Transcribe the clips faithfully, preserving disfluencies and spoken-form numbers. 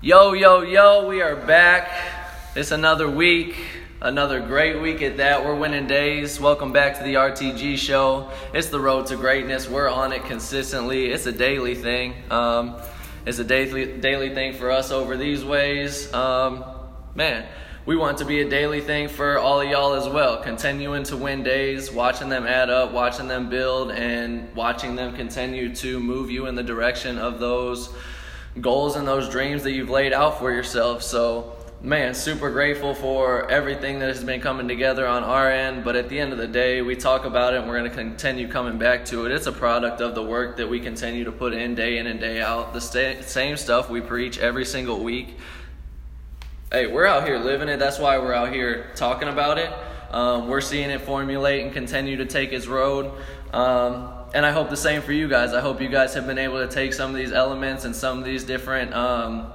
Yo, yo, yo, we are back. It's another week, another great week at that. We're winning days. Welcome back to the R T G show. It's the road to greatness. We're on it consistently. It's a daily thing. Um, it's a daily daily thing for us over these ways. Um, man, we want it to be a daily thing for all of y'all as well. Continuing to win days, watching them add up, watching them build, and watching them continue to move you in the direction of those goals and those dreams that you've laid out for yourself. So, man, super grateful for everything that has been coming together on our end. But at the end of the day, we talk about it and we're going to continue coming back to it. It's a product of the work that we continue to put in day in and day out. The st- same stuff we preach every single week. Hey, we're out here living it. That's why we're out here talking about it. Um, we're seeing it formulate and continue to take its road. Um, And I hope the same for you guys. I hope you guys have been able to take some of these elements and some of these different um,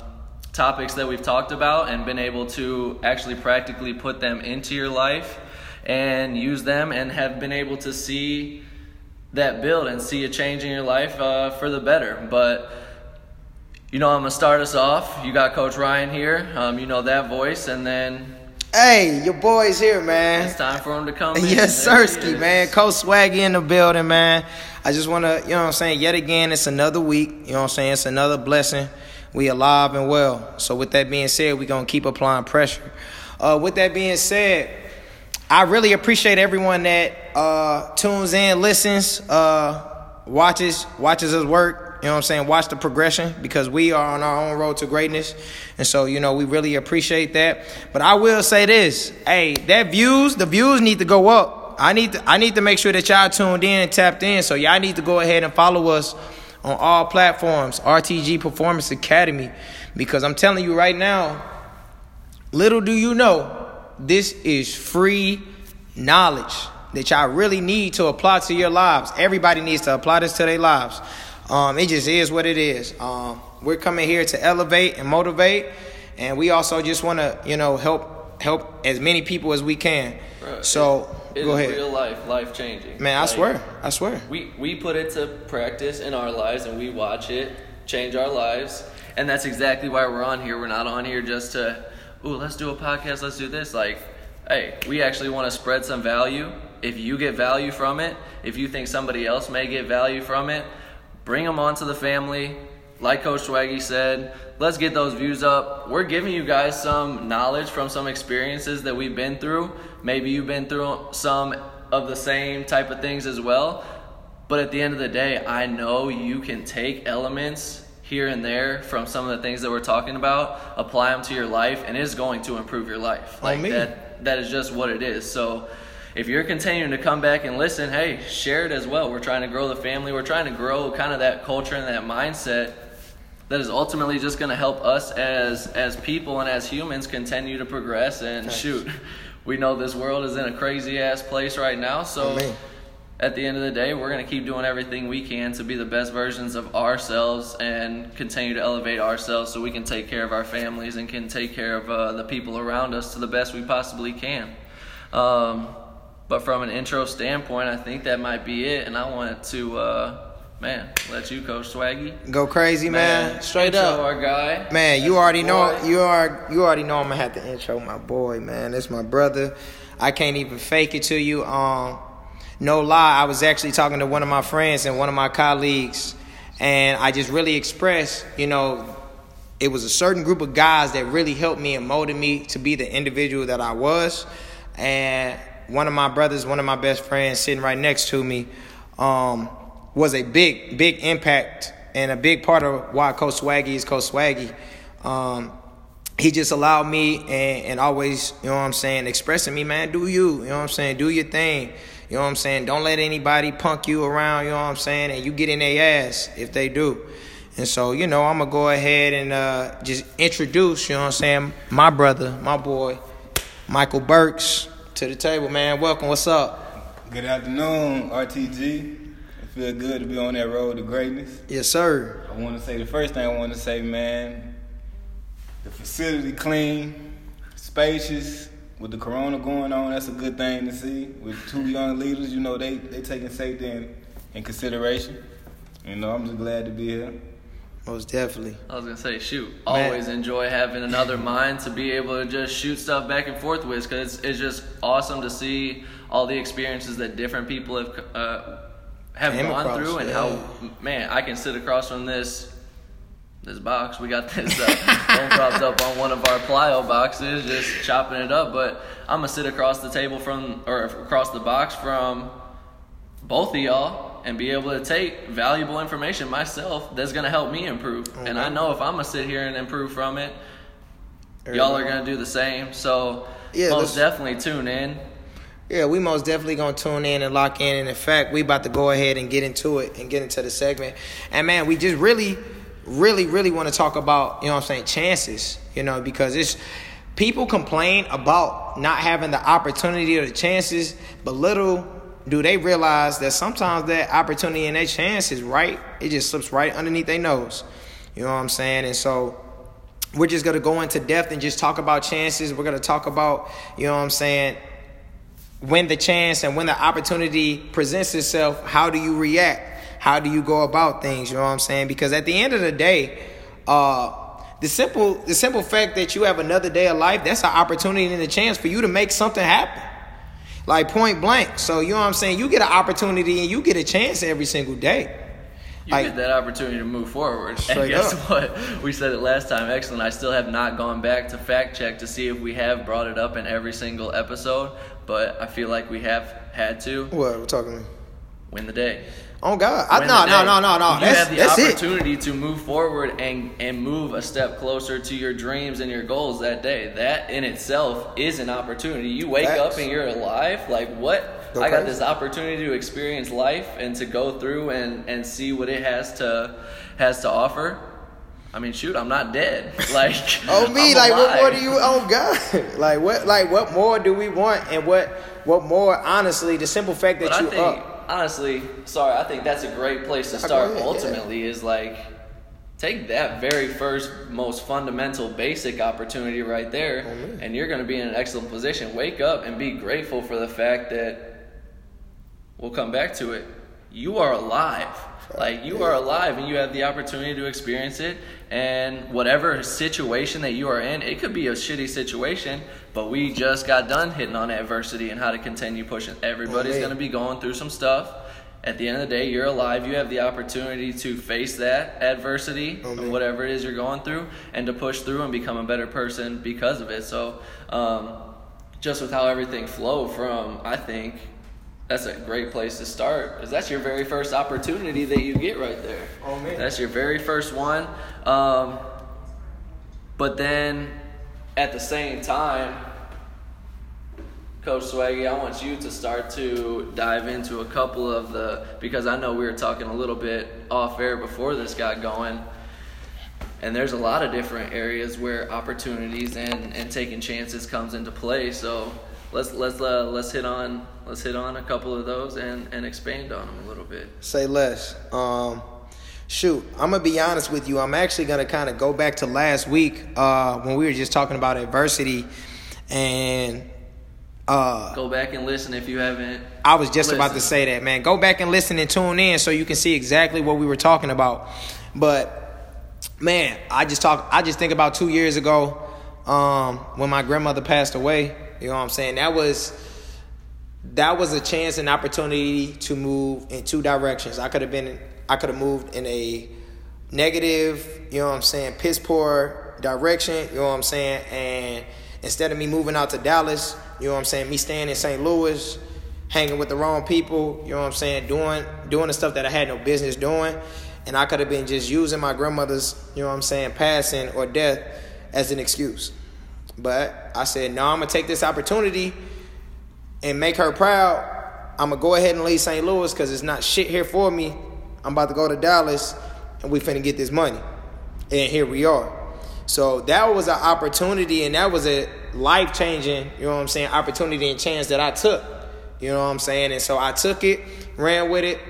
topics that we've talked about and been able to actually practically put them into your life and use them and have been able to see that build and see a change in your life uh, for the better. But, you know, I'm going to start us off. You got Coach Ryan here. Um, you know that voice. And then... Hey, your boy's here, man. It's time for him to come in. Yes, Sirski, man. Coach Swaggy in the building, man. I just want to, you know what I'm saying, yet again, it's another week. You know what I'm saying? It's another blessing. We alive and well. So with that being said, we're going to keep applying pressure. Uh, with that being said, I really appreciate everyone that uh, tunes in, listens, uh, watches, watches us work. You know what I'm saying? Watch the progression, because we are on our own road to greatness. And so, you know, we really appreciate that. But I will say this. Hey, that views, the views need to go up. I need to, I need to make sure that y'all tuned in and tapped in. So y'all need to go ahead and follow us on all platforms, R T G Performance Academy. Because I'm telling you right now, little do you know, this is free knowledge that y'all really need to apply to your lives. Everybody needs to apply this to their lives. Um, it just is what it is. Um, we're coming here to elevate and motivate, and we also just want to, you know, help help as many people as we can. Bro, so it, go ahead. Real life, life changing. Man, like, I swear, I swear. We we put it to practice in our lives, and we watch it change our lives, and that's exactly why we're on here. We're not on here just to, ooh, let's do a podcast, let's do this. Like, hey, we actually want to spread some value. If you get value from it, if you think somebody else may get value from it, bring them onto the family. Like Coach Swaggy said, let's get those views up. We're giving you guys some knowledge from some experiences that we've been through. Maybe you've been through some of the same type of things as well. But at the end of the day, I know you can take elements here and there from some of the things that we're talking about, apply them to your life, and it's going to improve your life. Like, I mean, that, that is just what it is. So if you're continuing to come back and listen, hey, share it as well. We're trying to grow the family. We're trying to grow kind of that culture and that mindset that is ultimately just going to help us as as people and as humans continue to progress. And Thanks. Shoot, we know this world is in a crazy-ass place right now. So Amen. At the end of the day, we're going to keep doing everything we can to be the best versions of ourselves and continue to elevate ourselves so we can take care of our families and can take care of uh, the people around us to the best we possibly can. Um... But from an intro standpoint, I think that might be it. And I wanted to, uh, man, let you, Coach Swaggy. Go crazy, man. man. Straight intro up, our guy. Man, That's you already know. You are. You already know. I'm gonna have to intro my boy, man. That's my brother. I can't even fake it to you. Um, no lie, I was actually talking to one of my friends and one of my colleagues, and I just really expressed, you know, it was a certain group of guys that really helped me and molded me to be the individual that I was, and one of my brothers, one of my best friends sitting right next to me, um, was a big, big impact and a big part of why Coach Swaggy is Coach Swaggy. Um, he just allowed me and, and always, you know what I'm saying, expressing me, man, do you, you know what I'm saying, do your thing. You know what I'm saying, don't let anybody punk you around, you know what I'm saying, and you get in their ass if they do. And so, you know, I'm going to go ahead and uh, just introduce, you know what I'm saying, my brother, my boy, Michael Burks, to the table, man. Welcome. What's up? Good afternoon, R T G. I feel good to be on that road to greatness. Yes, sir. I want to say the first thing I want to say, man, the facility clean, spacious. With the corona going on, that's a good thing to see. With two young leaders, you know, they, they taking safety in, in consideration. You know, I'm just glad to be here. Most definitely. I was going to say, shoot, man. Always enjoy having another mind to be able to just shoot stuff back and forth with, because it's, it's just awesome to see all the experiences that different people have uh, have Came gone across, through and yeah. how, man, I can sit across from this this box. We got this uh, phone propped up on one of our plyo boxes, just chopping it up. But I'm going to sit across the table from, or across the box from both of y'all, and be able to take valuable information myself that's going to help me improve. Mm-hmm. And I know if I'm going to sit here and improve from it, Everybody. y'all are going to do the same. So yeah, most definitely tune in. Yeah, we most definitely going to tune in and lock in. And, in fact, we about to go ahead and get into it and get into the segment. And, man, we just really, really, really want to talk about, you know what I'm saying, chances, you know, because it's people complain about not having the opportunity or the chances, but little – do they realize that sometimes that opportunity and that chance is right? It just slips right underneath their nose. You know what I'm saying? And so we're just going to go into depth and just talk about chances. We're going to talk about, you know what I'm saying, when the chance and when the opportunity presents itself, how do you react? How do you go about things? You know what I'm saying? Because at the end of the day, uh, the simple the simple fact that you have another day of life, that's an opportunity and a chance for you to make something happen. Like, point blank. So, you know what I'm saying? You get an opportunity and you get a chance every single day. You like, get that opportunity to move forward. And guess up. what? We said it last time. Excellent. I still have not gone back to fact check to see if we have brought it up in every single episode. But I feel like we have had to. What? We're talking win the day. Oh, God. I, no, no, no, no, no. You that's, have the that's opportunity it. to move forward and, and move a step closer to your dreams and your goals that day. That in itself is an opportunity. You wake Facts. up and you're alive. Like, what? Go I crazy. got this opportunity to experience life and to go through and, and see what it has to has to offer. I mean, shoot, I'm not dead. Like, oh, me? I'm like, alive. What more do you? Oh, God. Like, what? Like, what more do we want? And what? What more? Honestly, the simple fact that but you I think, up. Honestly, sorry, I think that's a great place to start ahead, ultimately yeah. is like take that very first most fundamental basic opportunity right there oh, and you're going to be in an excellent position. Wake up and be grateful for the fact that we'll come back to it. You are alive. Like you yeah. are alive and you have the opportunity to experience it, and whatever situation that you are in, it could be a shitty situation, but we just got done hitting on adversity and how to continue pushing. Everybody's oh, going to be going through some stuff. At the end of the day, you're alive. You have the opportunity to face that adversity oh, and whatever it is you're going through, and to push through and become a better person because of it. So um, just with how everything flowed from, I think, that's a great place to start, because that's your very first opportunity that you get right there. Oh, man. That's your very first one. Um, but then at the same time, Coach Swaggy, I want you to start to dive into a couple of the – because I know we were talking a little bit off air before this got going, and there's a lot of different areas where opportunities and, and taking chances comes into play. So let's let's uh, let's hit on – Let's hit on a couple of those and, and expand on them a little bit. Say less. Um, shoot, I'm going to be honest with you. I'm actually going to kind of go back to last week uh, when we were just talking about adversity. And uh, go back and listen if you haven't. I was just listened. about to say that, man. Go back and listen and tune in so you can see exactly what we were talking about. But, man, I just talk. I just think about two years ago um, when my grandmother passed away. You know what I'm saying? That was... That was a chance and opportunity to move in two directions. I could have been, I could have moved in a negative, you know what I'm saying, piss poor direction, you know what I'm saying. And instead of me moving out to Dallas, you know what I'm saying, me staying in Saint Louis, hanging with the wrong people, you know what I'm saying, doing doing the stuff that I had no business doing. And I could have been just using my grandmother's, you know what I'm saying, passing or death as an excuse. But I said, no, I'm gonna take this opportunity and make her proud. I'm going to go ahead and leave Saint Louis because it's not shit here for me. I'm about to go to Dallas, and we finna get this money. And here we are. So that was an opportunity, and that was a life-changing, you know what I'm saying, opportunity and chance that I took. You know what I'm saying? And so I took it, ran with it,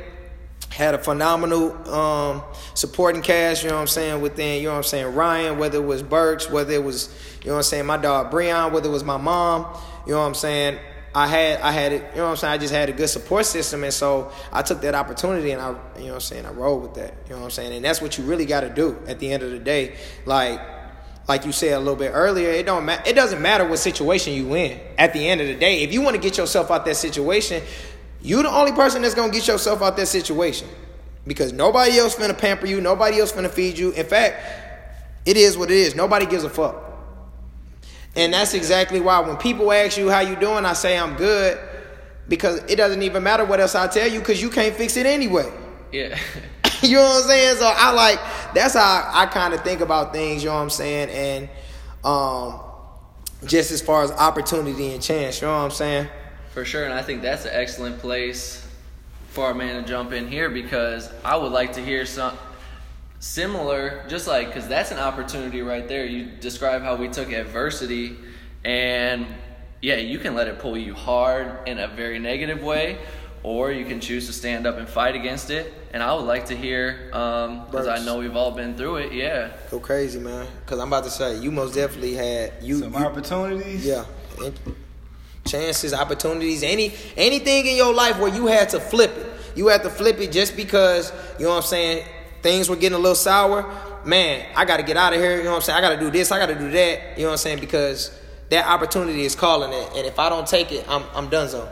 had a phenomenal um, supporting cast, you know what I'm saying, within, you know what I'm saying, Ryan, whether it was Birch, whether it was, you know what I'm saying, my dog Breon, whether it was my mom, you know what I'm saying, I had I had it, you know what I'm saying? I just had a good support system, and so I took that opportunity and I, you know what I'm saying, I rolled with that. You know what I'm saying? And that's what you really got to do at the end of the day. Like like you said a little bit earlier, it don't ma- it doesn't matter what situation you in. At the end of the day, if you want to get yourself out that situation, you the only person that's going to get yourself out that situation, because nobody else finna pamper you, nobody else finna feed you. In fact, it is what it is. Nobody gives a fuck. And that's exactly why when people ask you how you doing, I say I'm good, because it doesn't even matter what else I tell you, because you can't fix it anyway. Yeah. You know what I'm saying? So I like, that's how I kind of think about things, you know what I'm saying? And um, just as far as opportunity and chance, you know what I'm saying? For sure, and I think that's an excellent place for our man to jump in here, because I would like to hear some similar, just like, because that's an opportunity right there. You describe how we took adversity, and yeah, you can let it pull you hard in a very negative way, or you can choose to stand up and fight against it. And I would like to hear, um because I know we've all been through it. Yeah, go crazy, man, because I'm about to say you most definitely had you some you, opportunities, yeah, chances, opportunities, any anything in your life where you had to flip it. You had to flip it just because, you know what I'm saying, things were getting a little sour. Man, I got to get out of here. You know what I'm saying? I got to do this. I got to do that. You know what I'm saying? Because that opportunity is calling it. And if I don't take it, I'm I'm donezo.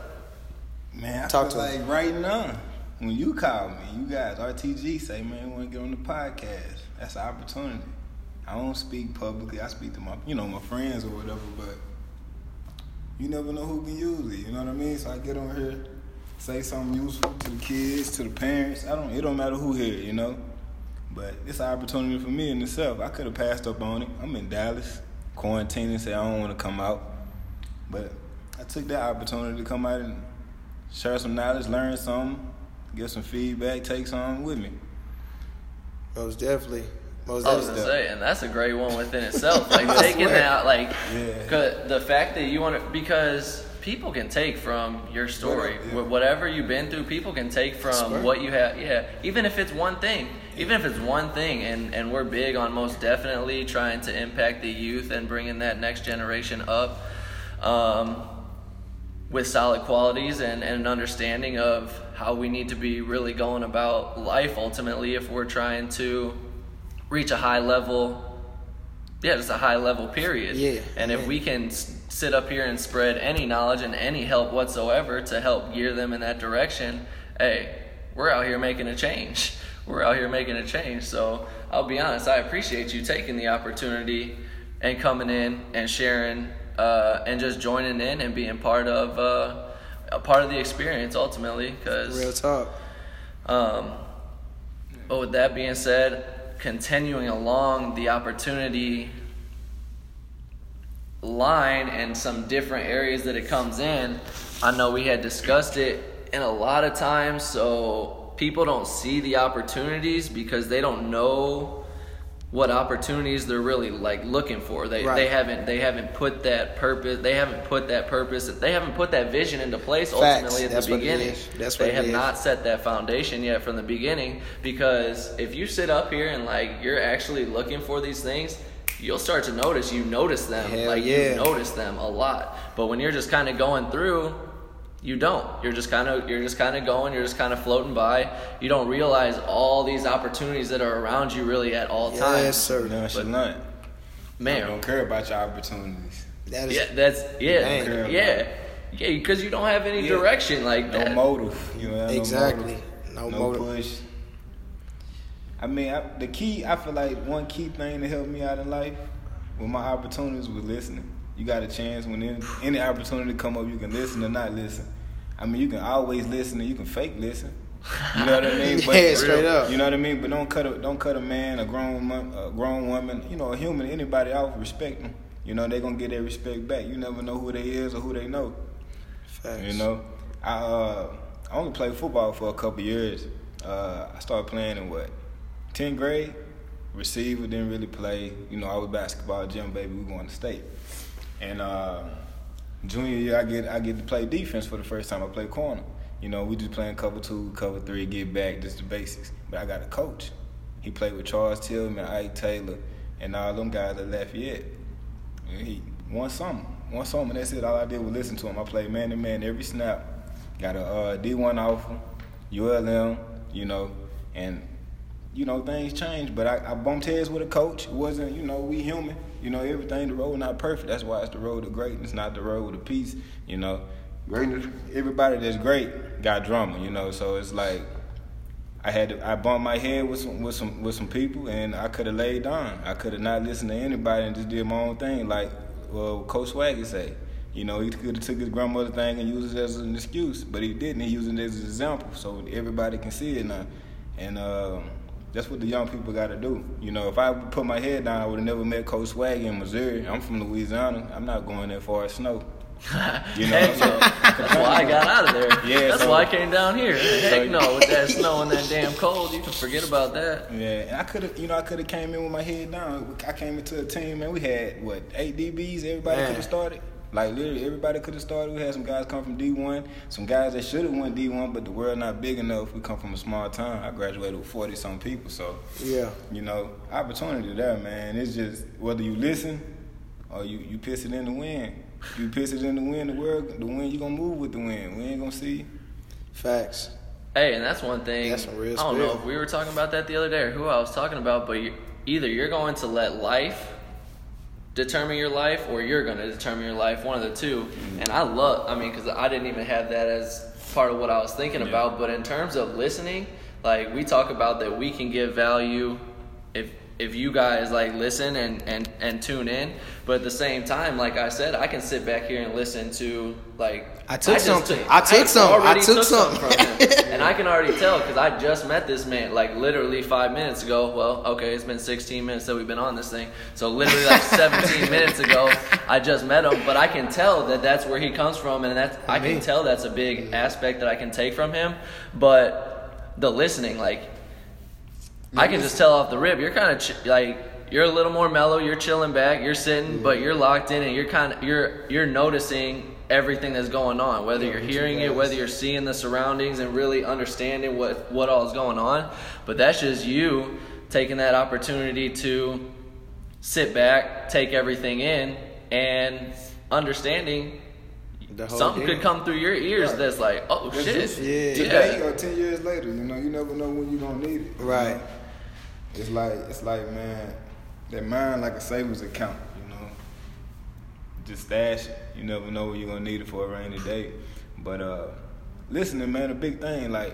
Man, I Talk feel to like me. Right now, when you call me, you guys, R T G, say, man, you want to get on the podcast. That's an opportunity. I don't speak publicly. I speak to my, you know, my friends or whatever, but you never know who can use it. You know what I mean? So I get on here, say something useful to the kids, to the parents. I don't. It don't matter who here, you know? But it's an opportunity for me in itself. I could have passed up on it. I'm in Dallas, quarantining, say I don't want to come out. But I took that opportunity to come out and share some knowledge, learn something, get some feedback, take something with me. Most definitely. Most I was going to say, and that's a great one within itself. Like, taking that, like, yeah. Cause the fact that you want to, because people can take from your story. Yeah. Whatever you've been through, people can take from what you have. Yeah, even if it's one thing. Even if it's one thing, and, and we're big on most definitely trying to impact the youth and bringing that next generation up um, with solid qualities and, and an understanding of how we need to be really going about life ultimately if we're trying to reach a high level. Yeah, just a high level period. Yeah, and yeah. If we can sit up here and spread any knowledge and any help whatsoever to help gear them in that direction, hey, we're out here making a change. We're out here making a change. So I'll be honest, I appreciate you taking the opportunity and coming in and sharing uh, and just joining in and being part of uh, a part of the experience ultimately. Cause, real talk. Um, but with that being said, continuing along the opportunity line and some different areas that it comes in, I know we had discussed it in a lot of times, so people don't see the opportunities because they don't know what opportunities they're really like looking for. They right. they haven't they haven't put that purpose. They haven't put that purpose. They haven't put that vision into place ultimately. Facts. At that's the beginning. That's what they have is. Not set that foundation yet from the beginning, because if you sit up here and like you're actually looking for these things, you'll start to notice. You notice them. Hell like yeah. You notice them a lot. But when you're just kind of going through, you don't. You're just kind of you're just kind of going. You're just kind of floating by. You don't realize all these opportunities that are around you really at all yes, times. Yes, sir. No, I should not. Man, I don't care about your opportunities. That is, yeah, that's yeah, yeah, yeah. Because yeah, you don't have any yeah. direction like no that. Motive, you know, exactly. No motive. No, no motive. Push. I mean, I, the key. I feel like one key thing that helped me out in life with my opportunities was listening. You got a chance when any, any opportunity come up, you can listen or not listen. I mean, you can always listen and you can fake listen. You know what I mean? But yeah, straight real, up. You know what I mean? But don't cut a don't cut a man, a grown a grown woman, you know, a human, anybody off. Respect them. You know, they gonna get their respect back. You never know who they is or who they know. Facts. You know, I uh, I only played football for a couple years. Uh, I started playing in what, tenth grade. Receiver, didn't really play. You know, I was basketball gym baby. We going to state. And uh, junior year, I get I get to play defense for the first time. I play corner. You know, we just playing cover two, cover three, get back, just the basics. But I got a coach. He played with Charles Tillman, Ike Taylor, and all them guys at Lafayette. And he won something. one summer, that's it. All I did was listen to him. I played man-to-man every snap. Got a uh, D one offer, U L M, you know, and, you know, things change. But I, I bumped heads with a coach. It wasn't, you know, we human. You know, everything, the road not perfect. That's why it's the road to greatness, not the road to peace, you know. Greatness. Everybody that's great got drama, you know, so it's like I had to, I bumped my head with some with some with some people, and I could have laid down. I could have not listened to anybody and just did my own thing, like uh, Coach Swaggy say. You know, he could have took his grandmother thing and used it as an excuse, but he didn't. He used it as an example, so everybody can see it now. And uh, that's what the young people got to do. You know, if I put my head down, I would have never met Coach Swaggy in Missouri. I'm from Louisiana. I'm not going that far as snow. You know, so, that's why I got out of there. Yeah, that's so, why I came down here. Heck no, with that snow and that damn cold, you can forget about that. Yeah, and I could have, you know, I could have came in with my head down. I came into a team and we had what eight D Bs. Everybody could have started. Like literally, everybody could have started. We had some guys come from D one, some guys that should have won D one, but the world not big enough. We come from a small town. I graduated with forty some people, so yeah, you know, opportunity there, man. It's just whether you listen or you you piss it in the wind. You piss it in the wind, the world, the wind, you gonna move with the wind. We ain't gonna see. Facts. Hey, and that's one thing. That's some real I don't spirit. know if we were talking about that the other day or who I was talking about, but you, either you're going to let life determine your life or you're going to determine your life, one of the two. Mm-hmm. And I love, I mean, because I didn't even have that as part of what I was thinking yeah. about, but in terms of listening, like we talk about that we can give value if if you guys like listen and, and, and tune in, but at the same time, like I said, I can sit back here and listen to like I took I something. Took, I took I something. I took, took something from him, and I can already tell because I just met this man like literally five minutes ago. Well, okay, it's been sixteen minutes that we've been on this thing, so literally like seventeen minutes ago, I just met him. But I can tell that that's where he comes from, and that's I can tell that's a big aspect that I can take from him. But the listening, like. I can just tell off the rip. You're kind of ch- like you're a little more mellow. You're chilling back. You're sitting, yeah. but you're locked in, and you're kind of you're you're noticing everything that's going on. Whether yeah, you're hearing it, whether you're seeing the surroundings, and really understanding what what all is going on. But that's just you taking that opportunity to sit back, take everything in, and understanding. Something game. Could come through your ears right. that's like, oh, that's shit. Just, yeah. Today yeah. or ten years later, you know, you never know when you're going to need it. Right. You know? It's like, it's like, man, that mind like a savings account, you know. Just stash it. You never know when you're going to need it for a rainy day. But uh, listening, man, a big thing, like,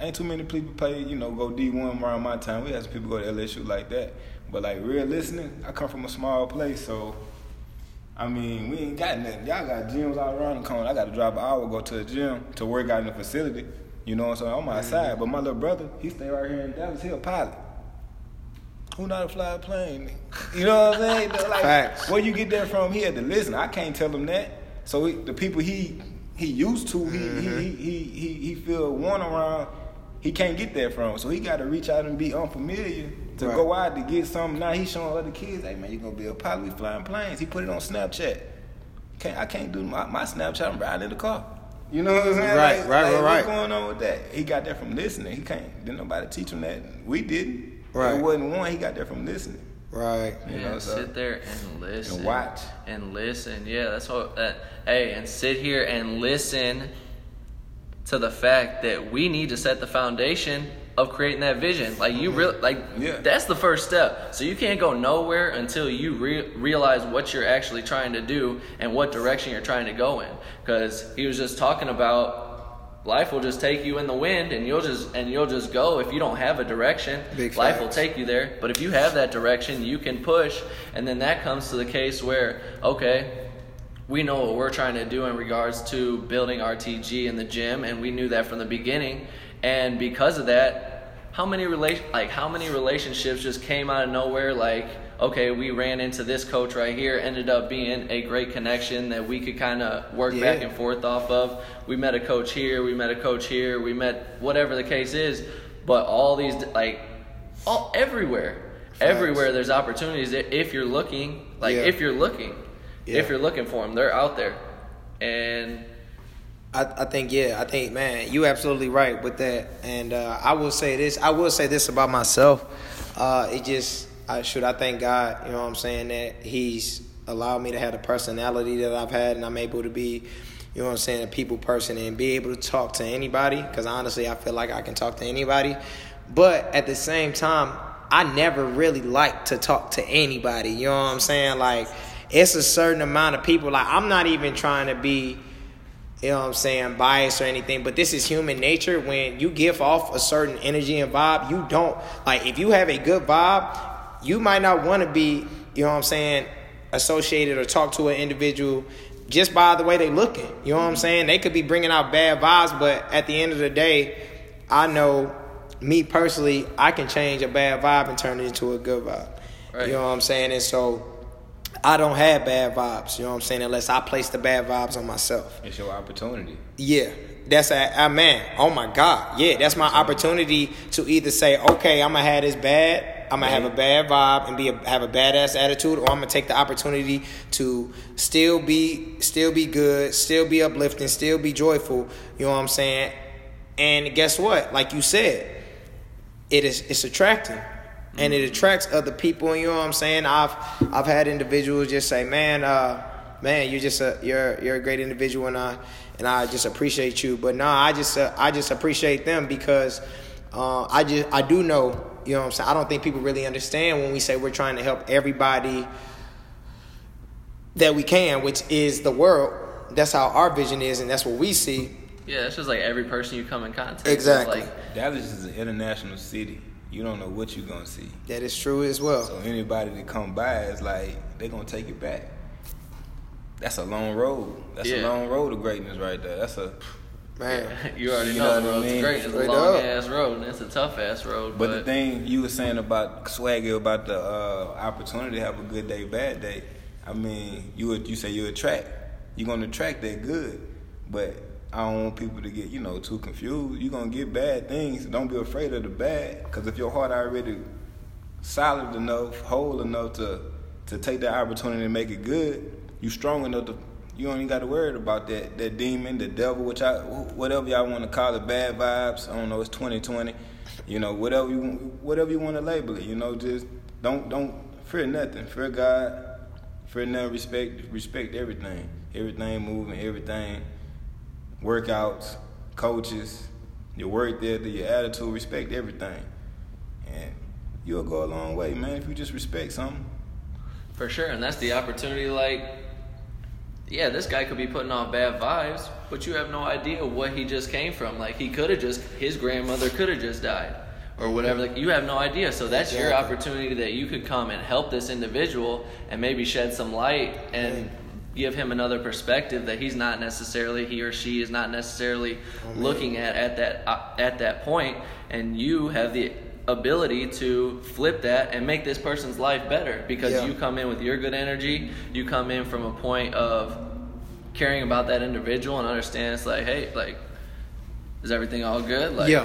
ain't too many people pay, you know, go D one around my time. We had some people go to L S U like that. But, like, real listening, I come from a small place, so... I mean, we ain't got nothing. Y'all got gyms all around the corner. I got to drive an hour, go to a gym to work out in the facility. You know what I'm saying? I'm outside. But my little brother, he stay right here in Dallas. He a pilot. Who know how to fly a plane? You know what I'm saying? Like, facts. Where you get that from? He had to listen. I can't tell him that. So he, the people he he used to, he, mm-hmm. he, he, he, he feel one around, he can't get that from. So he got to reach out and be unfamiliar. To right. go out to get something. Now he's showing other kids, hey, man, you're going to be a pilot. We flying planes. He put it on Snapchat. Can't, I can't do my, my Snapchat. I'm riding in the car. You know what I'm saying? Right, like, right, like, right. What's right. going on with that? He got that from listening. He can't. Didn't nobody teach him that. We didn't. Right. It wasn't one. He got that from listening. Right. You yeah, know, so. Sit there and listen. And watch. And listen. Yeah, that's what. Uh, hey, and sit here and listen to the fact that we need to set the foundation of creating that vision. Like you really like yeah. that's the first step. So you can't go nowhere until you re- realize what you're actually trying to do and what direction you're trying to go in. Because he was just talking about life will just take you in the wind and you'll just and you'll just go if you don't have a direction. Big life facts. Will take you there. But if you have that direction, you can push. And then that comes to the case where, okay, we know what we're trying to do in regards to building R T G in the gym, and we knew that from the beginning. And because of that, how many relation like how many relationships just came out of nowhere? Like, okay, we ran into this coach right here, ended up being a great connection that we could kind of work yeah. back and forth off of. We met a coach here, we met a coach here, we met whatever the case is. But all these like all everywhere, Facts. everywhere there's opportunities if you're looking. Like yeah. if you're looking, yeah. if you're looking for them, they're out there, and. I, I think, yeah, I think, man, you absolutely right with that. And uh, I will say this. I will say this about myself. Uh, it just, I should, I thank God, you know what I'm saying, that he's allowed me to have the personality that I've had, and I'm able to be, you know what I'm saying, a people person and be able to talk to anybody, because honestly, I feel like I can talk to anybody. But at the same time, I never really like to talk to anybody, you know what I'm saying? Like, it's a certain amount of people. Like, I'm not even trying to be, you know what I'm saying, biased or anything, but this is human nature. When you give off a certain energy and vibe, you don't, like, if you have a good vibe, you might not want to be, you know what I'm saying, associated or talk to an individual just by the way they looking, you know what I'm saying? They could be bringing out bad vibes, but at the end of the day, I know, me personally, I can change a bad vibe and turn it into a good vibe. Right. You know what I'm saying? And so I don't have bad vibes, you know what I'm saying, unless I place the bad vibes on myself. It's your opportunity. Yeah. That's a, a man, oh my God. Yeah, that's my opportunity to either say, okay, I'm going to have this bad, I'm going to have a bad vibe and be a, have a badass attitude, or I'm going to take the opportunity to still be, still be good, still be uplifting, still be joyful, you know what I'm saying? And guess what? Like you said, It is it's attracting, and it attracts other people. You know what I'm saying? I've I've had individuals just say, "Man, uh, man, you're just a you're you're a great individual, and I and I just appreciate you." But no, nah, I just uh, I just appreciate them because uh, I just I do know. You know what I'm saying? I don't think people really understand when we say we're trying to help everybody that we can, which is the world. That's how our vision is, and that's what we see. Yeah, it's just like every person you come in contact with. Exactly. Like, Dallas is an international city. You don't know what you're going to see. That is true as well. So anybody that come by, it's like they're going to take it back. That's a long road. That's yeah. a long road to greatness right there. That's a... Man. You already you know, know what the road's I mean? Great. It's Straight a long-ass road, and it's a tough-ass road. But, but the thing you were saying about swagger, about the uh, opportunity to have a good day, bad day, I mean, you would, you say you attract. You're going to attract that good, but... I don't want people to get, you know, too confused. You're going to get bad things. Don't be afraid of the bad, because if your heart already solid enough, whole enough to to take that opportunity and make it good, you strong enough to, you don't even got to worry about that that demon, the devil, which I, whatever y'all want to call it, bad vibes. I don't know, it's twenty twenty. You know, whatever you whatever you want to label it, you know, just don't don't fear nothing. Fear God, fear nothing, respect, respect everything. Everything moving, everything. Workouts, coaches, your work there, your attitude, respect everything. And you'll go a long way, man, if you just respect something. For sure, and that's the opportunity. Like, yeah, this guy could be putting off bad vibes, but you have no idea what he just came from. Like, he could have just, his grandmother could have just died or whatever. Like, you have no idea. So that's exactly. Your opportunity that you could come and help this individual and maybe shed some light and... Man. Give him another perspective that he's not necessarily, he or she is not necessarily oh, looking at at that uh, at that point, and you have the ability to flip that and make this person's life better because yeah. you come in with your good energy, you come in from a point of caring about that individual and understand it's like, hey, like, is everything all good? Like, yeah.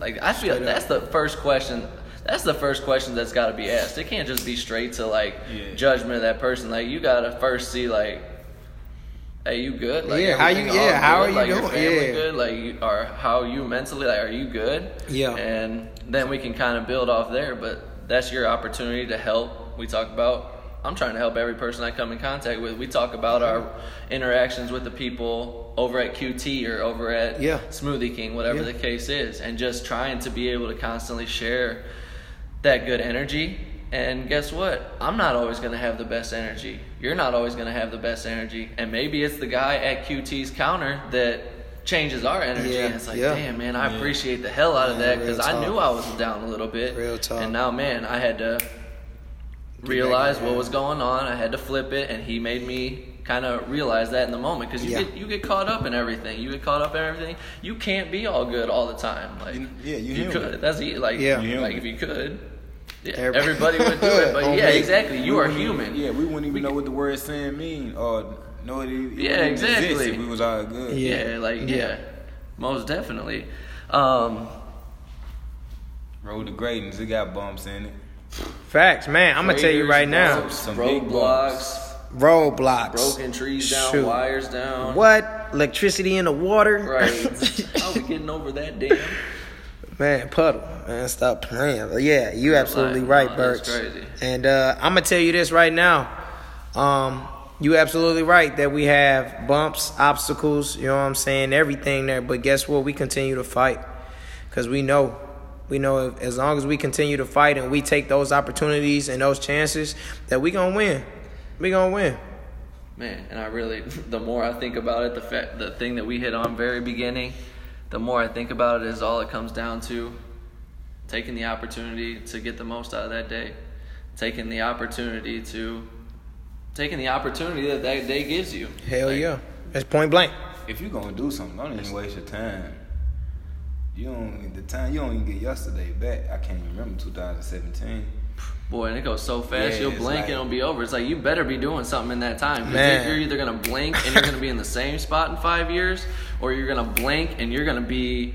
Like I feel that's the first question. That's the first question that's got to be asked. It can't just be straight to, like, yeah. judgment of that person. Like, you got to first see, like, hey, you good? Like, yeah, how you, yeah, how are you like, doing? Your family yeah. good? Like, you, or how are you mentally? Like, are you good? Yeah. And then we can kind of build off there, but that's your opportunity to help. We talk about, I'm trying to help every person I come in contact with. We talk about mm-hmm. our interactions with the people over at Q T or over at yeah. Smoothie King, whatever yeah. the case is, and just trying to be able to constantly share that good energy. And guess what? I'm not always going to have the best energy. You're not always going to have the best energy. And maybe it's the guy at Q T's counter that changes our energy. Yeah, and it's like, yeah. damn, man, I yeah. appreciate the hell out of man, that because I knew I was down a little bit. Real talk. And now, man, I had to realize what was going on. I had to flip it, and he made me kind of realize that in the moment because you yeah. get you get caught up in everything. You get caught up in everything. You can't be all good all the time. Like yeah, you, you could. That's like yeah. you like if you could. Yeah, everybody would do it, but yeah, exactly. You we are human. Even, yeah, we wouldn't even we know what the word "sin" mean or know it. It yeah, exactly. Exist if we was all good. Yeah, yeah like yeah. yeah, most definitely. Um, Road to greatness. It got bumps in it. Facts, man. I'm gonna tell you right now. Some, some big blocks. Roadblocks. Broken trees down, Shoot. wires down. What? Electricity in the water? Right. How we getting over that damn? Man, puddle. Man, stop playing. Yeah, you absolutely right, Birch. And uh, I'm going to tell you this right now. Um, you absolutely right that we have bumps, obstacles, you know what I'm saying, everything there. But guess what? We continue to fight because we know. We know if, as long as we continue to fight and we take those opportunities and those chances that we going to win. We going to win. Man, and I really, the more I think about it, the fact, the thing that we hit on very beginning, the more I think about it is all it comes down to taking the opportunity to get the most out of that day. Taking the opportunity to taking the opportunity that that day gives you. Hell like, yeah. That's point blank. If you're going to do something, don't even waste your time. You don't the time you don't even get yesterday back. I can't remember two thousand seventeen. Boy, and it goes so fast. Yeah, you'll blink like, and it'll be over. It's like you better be doing something in that time. Because you're either gonna blink and you're gonna be in the same spot in five years, or you're gonna blink and you're gonna be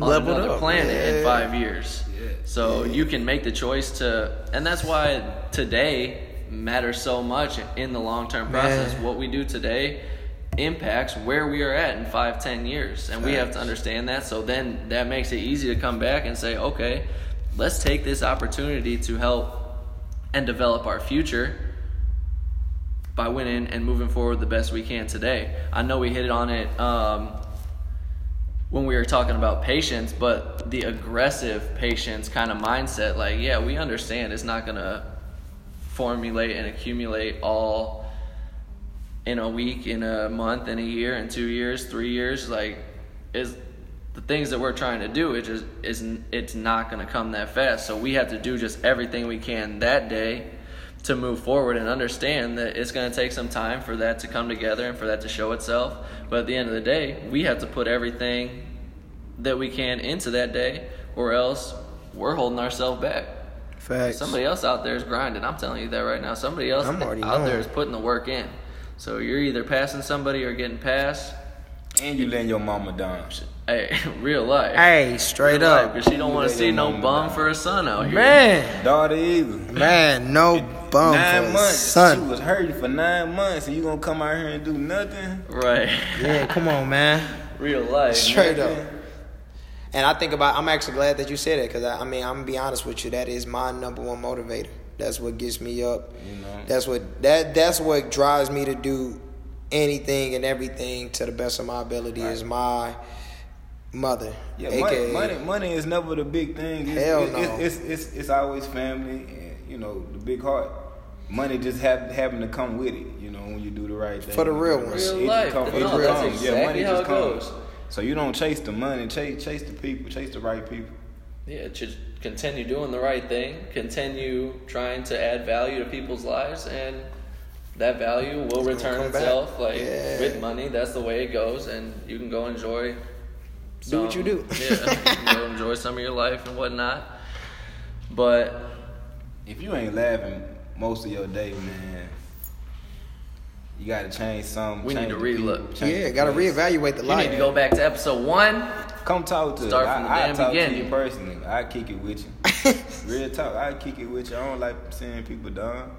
on leveled another up. Planet yeah. in five years. Yeah. So yeah. you can make the choice to, and that's why today matters so much in the long term process. Man. What we do today impacts where we are at in five, ten years, and we have to understand that. So then that makes it easy to come back and say, okay, let's take this opportunity to help and develop our future by winning and moving forward the best we can today. I know we hit on it um, when we were talking about patience, but the aggressive patience kind of mindset, like, yeah, we understand it's not going to formulate and accumulate all in a week, in a month, in a year, in two years, three years. Like, is the things that we're trying to do, it just isn't. It's not going to come that fast. So we have to do just everything we can that day to move forward and understand that it's going to take some time for that to come together and for that to show itself. But at the end of the day, we have to put everything that we can into that day, or else we're holding ourselves back. Facts. Somebody else out there is grinding. I'm telling you that right now. Somebody else out knowing. there is putting the work in. So you're either passing somebody or getting passed. And you letting your mama down. Hey, real life. Hey, straight real up. Because she don't want to see no bum down. for a son out here. Man. Daughter either. Man, no bum nine for months, a son. She was hurting for nine months, and you going to come out here and do nothing? Right. Yeah, come on, man. Real life. Straight man. up. And I think about, I'm actually glad that you said it, because, I, I mean, I'm going to be honest with you. That is my number one motivator. That's what gets me up. You know. That's what that that's what drives me to do anything and everything to the best of my ability right. is my mother. Yeah, A K A money, money money is never the big thing. It's, Hell no. It's, it's it's it's always family and, you know, the big heart. Money just have, having to come with it, you know, when you do the right thing. For the real ones. Real life. It just comes. Yeah, money just comes. So you don't chase the money, chase chase the people, chase the right people. Yeah, just continue doing the right thing. Continue trying to add value to people's lives, and that value will return itself. Like yeah. with money, that's the way it goes, and you can go enjoy. Some, do what you do. yeah, you go enjoy some of your life and whatnot. But if you ain't laughing most of your day, man, you gotta change some. We change need to relook. Yeah, gotta reevaluate the life. You need to man. go back to episode one. Come talk to Start from the I, I talk beginning. to you personally. I kick it with you. Real talk. I kick it with you. I don't like seeing people down.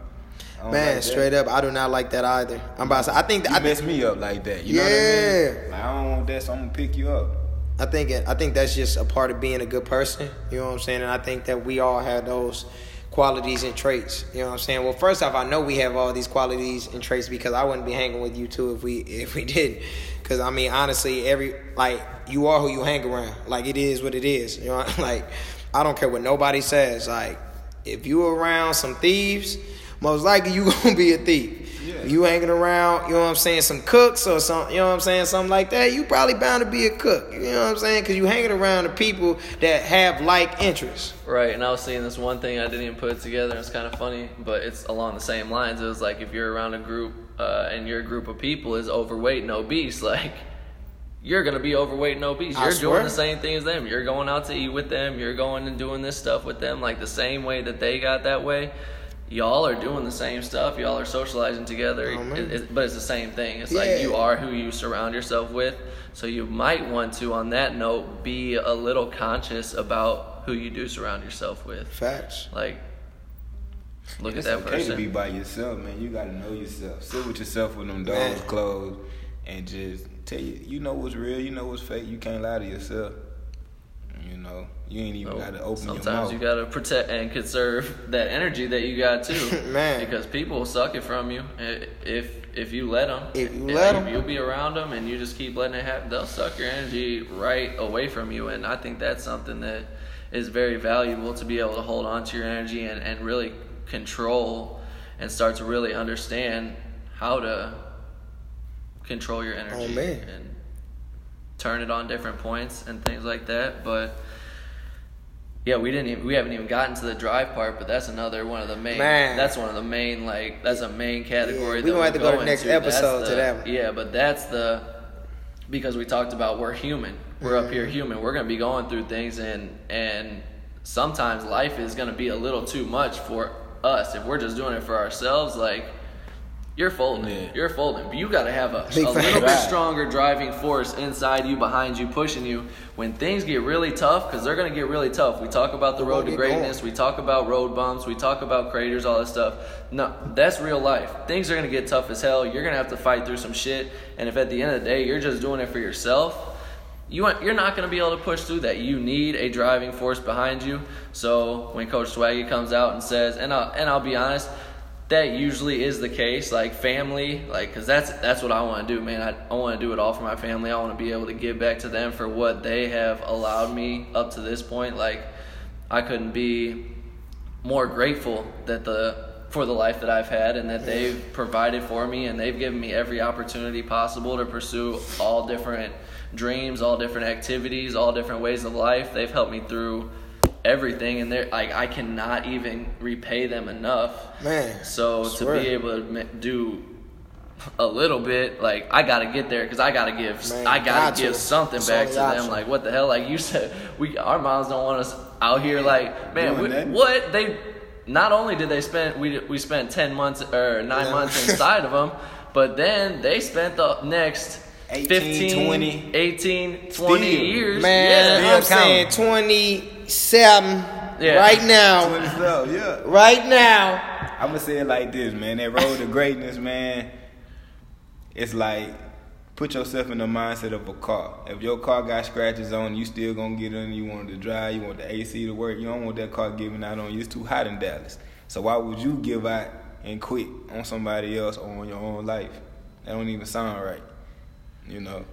Man, like straight up, I do not like that either. I'm about to say, I think that you I mess me up like that. You yeah. know what I mean? Like, I don't want that, so I'm gonna pick you up. I think it, I think that's just a part of being a good person. You know what I'm saying? And I think that we all have those qualities and traits. You know what I'm saying? Well, first off, I know we have all these qualities and traits because I wouldn't be hanging with you two if we if we didn't. Because, I mean, honestly, every like you are who you hang around. Like, it is what it is. You know, like, I don't care what nobody says. Like, if you around some thieves, most likely you gonna be a thief. Yeah. You hanging around, you know what I'm saying, some cooks or some, you know what I'm saying, something like that, you probably bound to be a cook. You know what I'm saying? Because you hanging around the people that have like interests. Right, and I was seeing this one thing I didn't even put it together. It's kind of funny, but it's along the same lines. It was like if you're around a group uh, and your group of people is overweight and obese, like you're gonna be overweight and obese. You're doing the same thing as them. You're going out to eat with them. You're going and doing this stuff with them, like the same way that they got that way. Y'all are doing the same stuff. Y'all are socializing together, oh, it, it, but it's the same thing. It's yeah. like you are who you surround yourself with. So you might want to, on that note, be a little conscious about who you do surround yourself with. Facts. Like, look it's at that okay person. It's okay to be by yourself, man. You got to know yourself. Sit with yourself with them dogs closed and just tell you, you know what's real, you know what's fake. You can't lie to yourself. You know, you ain't even so got to open sometimes your mouth. Sometimes you got to protect and conserve that energy that you got too. Man. Because people will suck it from you if if you let them. If you let them. You'll be around them and you just keep letting it happen. They'll suck your energy right away from you. And I think that's something that is very valuable, to be able to hold on to your energy and, and really control and start to really understand how to control your energy. Oh, man. And turn it on different points and things like that. But yeah, we didn't even, we haven't even gotten to the drive part, but that's another one of the main Man. that's one of the main like that's a main category. Yeah, we gonna have to go to the next episode the, to that one. Yeah, but that's the because we talked about we're human. We're mm-hmm. up here human. We're gonna be going through things, and and sometimes life is gonna be a little too much for us if we're just doing it for ourselves. Like, You're folding. Yeah. You're folding. But you got to have a, a little bit stronger driving force inside you, behind you, pushing you. When things get really tough, because they're going to get really tough. We talk about the road to greatness. We talk about road bumps. We talk about craters, all that stuff. No, that's real life. Things are going to get tough as hell. You're going to have to fight through some shit. And if at the end of the day you're just doing it for yourself, you want, you're not going to be able to push through that. You need a driving force behind you. So when Coach Swaggy comes out and says, and I'll, and I'll be honest, that usually is the case, like family, like, because that's that's what I want to do, man. I, I want to do it all for my family. I want to be able to give back to them for what they have allowed me up to this point. Like, I couldn't be more grateful that the for the life that I've had and that they've provided for me, and they've given me every opportunity possible to pursue all different dreams, all different activities, all different ways of life. They've helped me through everything, and they're like, I cannot even repay them enough, man. So to be able to do a little bit, like, I gotta get there, because I gotta give, man, I gotta gotcha. give something so back to gotcha. them. Like, what the hell? Like you said, we our moms don't want us out here, like, man, we, what they? Not only did they spend, we we spent ten months or nine yeah. months inside of them, but then they spent the next eighteen, fifteen, twenty, eighteen, twenty still, years. Man, yeah, I'm, I'm saying twenty. Seven, yeah. right now, yeah. right now. I'm gonna say it like this, man. That road to greatness, man. It's like, put yourself in the mindset of a car. If your car got scratches on, you still gonna get in. You want it to drive. You want the A C to work. You don't want that car giving out on you. It's too hot in Dallas. So why would you give out and quit on somebody else or on your own life? That don't even sound right. You know,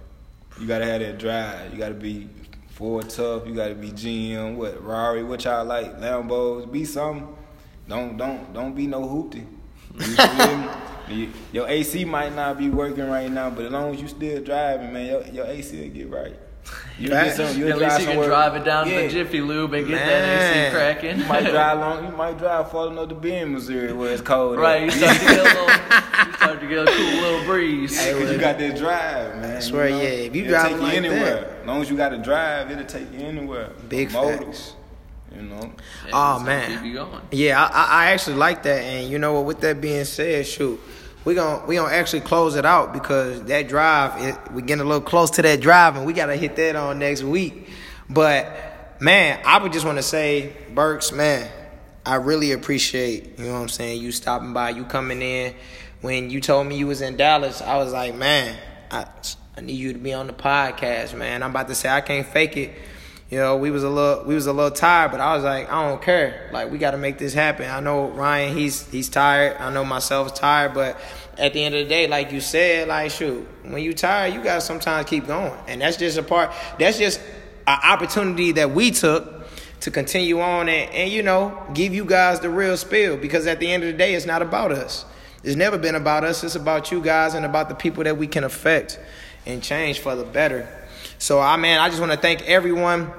you gotta have that drive. You gotta be. Ford tough, you gotta be G M, what, Rari, what y'all like, Lambos, be something. Don't don't don't be no hoopty. You you, your A C might not be working right now, but as long as you still driving, man, your, your A C will get right. You get some, you'll at drive least you somewhere. Can drive it down yeah. to the Jiffy Lube and get man. that A C cracking. You might drive long, you might drive falling up to Bend, Missouri, where it's cold. Right, you start, to get a little, you start to get a cool little breeze. Hey, you got that drive, man. I swear, you know? yeah. If you drive like anywhere, that. As long as you got to drive, it'll take you anywhere. Big facts. You know. Yeah, oh man. Keep you going. Yeah, I, I actually like that, and you know what? With that being said, shoot. We're going we gonna actually close it out because that drive, it, we're getting a little close to that drive, and we got to hit that on next week. But, man, I would just want to say, Burks, man, I really appreciate, you know what I'm saying, you stopping by, you coming in. When you told me you was in Dallas, I was like, man, I, I need you to be on the podcast, man. I'm about to say I can't fake it. You know, we was a little we was a little tired, but I was like, I don't care. Like, we got to make this happen. I know Ryan, he's he's tired. I know myself is tired, but at the end of the day, like you said, like, shoot, when you tired, you got to sometimes keep going. And that's just a part. That's just an opportunity that we took to continue on and, and, you know, give you guys the real spill, because at the end of the day, it's not about us. It's never been about us. It's about you guys and about the people that we can affect and change for the better. So, I man, I just want to thank everyone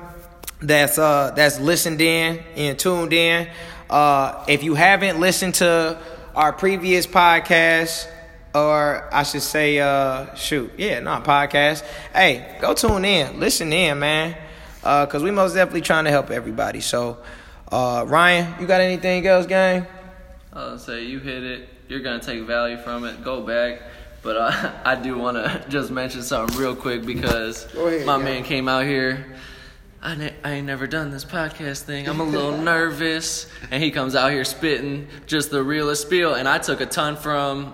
that's uh, that's listened in and tuned in. Uh, if you haven't listened to our previous podcast, or I should say, uh, shoot, yeah, not podcast. Hey, go tune in. Listen in, man, because uh, we most definitely trying to help everybody. So, uh, Ryan, you got anything else, gang? I'll say you hit it. You're going to take value from it. Go back. But uh, I do want to just mention something real quick, because ahead, my yeah. man came out here. I, ne- I ain't never done this podcast thing. I'm a little nervous. And he comes out here spitting just the realest spiel. And I took a ton from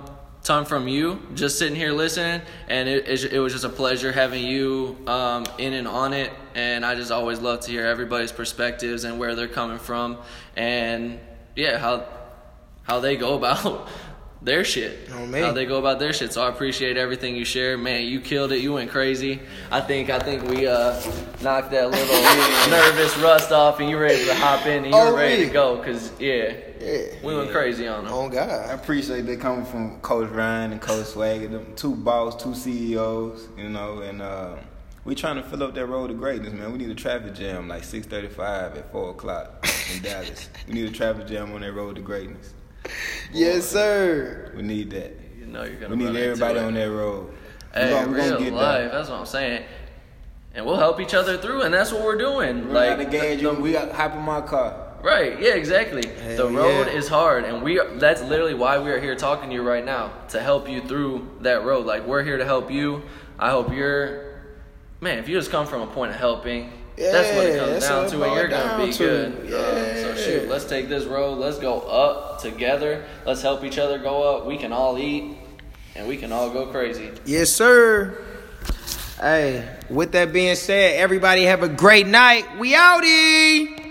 ton from you just sitting here listening, and it, it, it was just a pleasure having you um, in and on it. And I just always love to hear everybody's perspectives and where they're coming from, and yeah, how how they go about their shit. Oh, man. How they go about their shit. So I appreciate everything you shared. Man, you killed it. You went crazy. I think I think we uh, knocked that little nervous rust off, and you ready to hop in, and you oh, were ready man. to go. Cause yeah, yeah, we went yeah. crazy on them. Oh God, I appreciate they coming from Coach Ryan and Coach Swag. Them two boss, two C E Os, you know, and uh, we trying to fill up that road to greatness, man. We need a traffic jam like six thirty-five at four o'clock in Dallas. We need a traffic jam on that road to greatness. Boy, yes, sir. We need that. You know you're gonna. We need everybody on that road. Hey, we're gonna, real we're gonna get life. That. That's what I'm saying. And we'll help each other through, and that's what we're doing. We're like the game, the, the, we got hop in my car. Right. Yeah. Exactly. Hell the road yeah. is hard, and we. Are, that's literally why we are here talking to you right now, to help you through that road. Like, we're here to help you. I hope you're. Man, if you just come from a point of helping. Yeah, that's what it comes down to, and you're going to be good. Yeah. Uh, so, shoot, let's take this road. Let's go up together. Let's help each other go up. We can all eat, and we can all go crazy. Yes, sir. Hey, with that being said, everybody have a great night. We outie.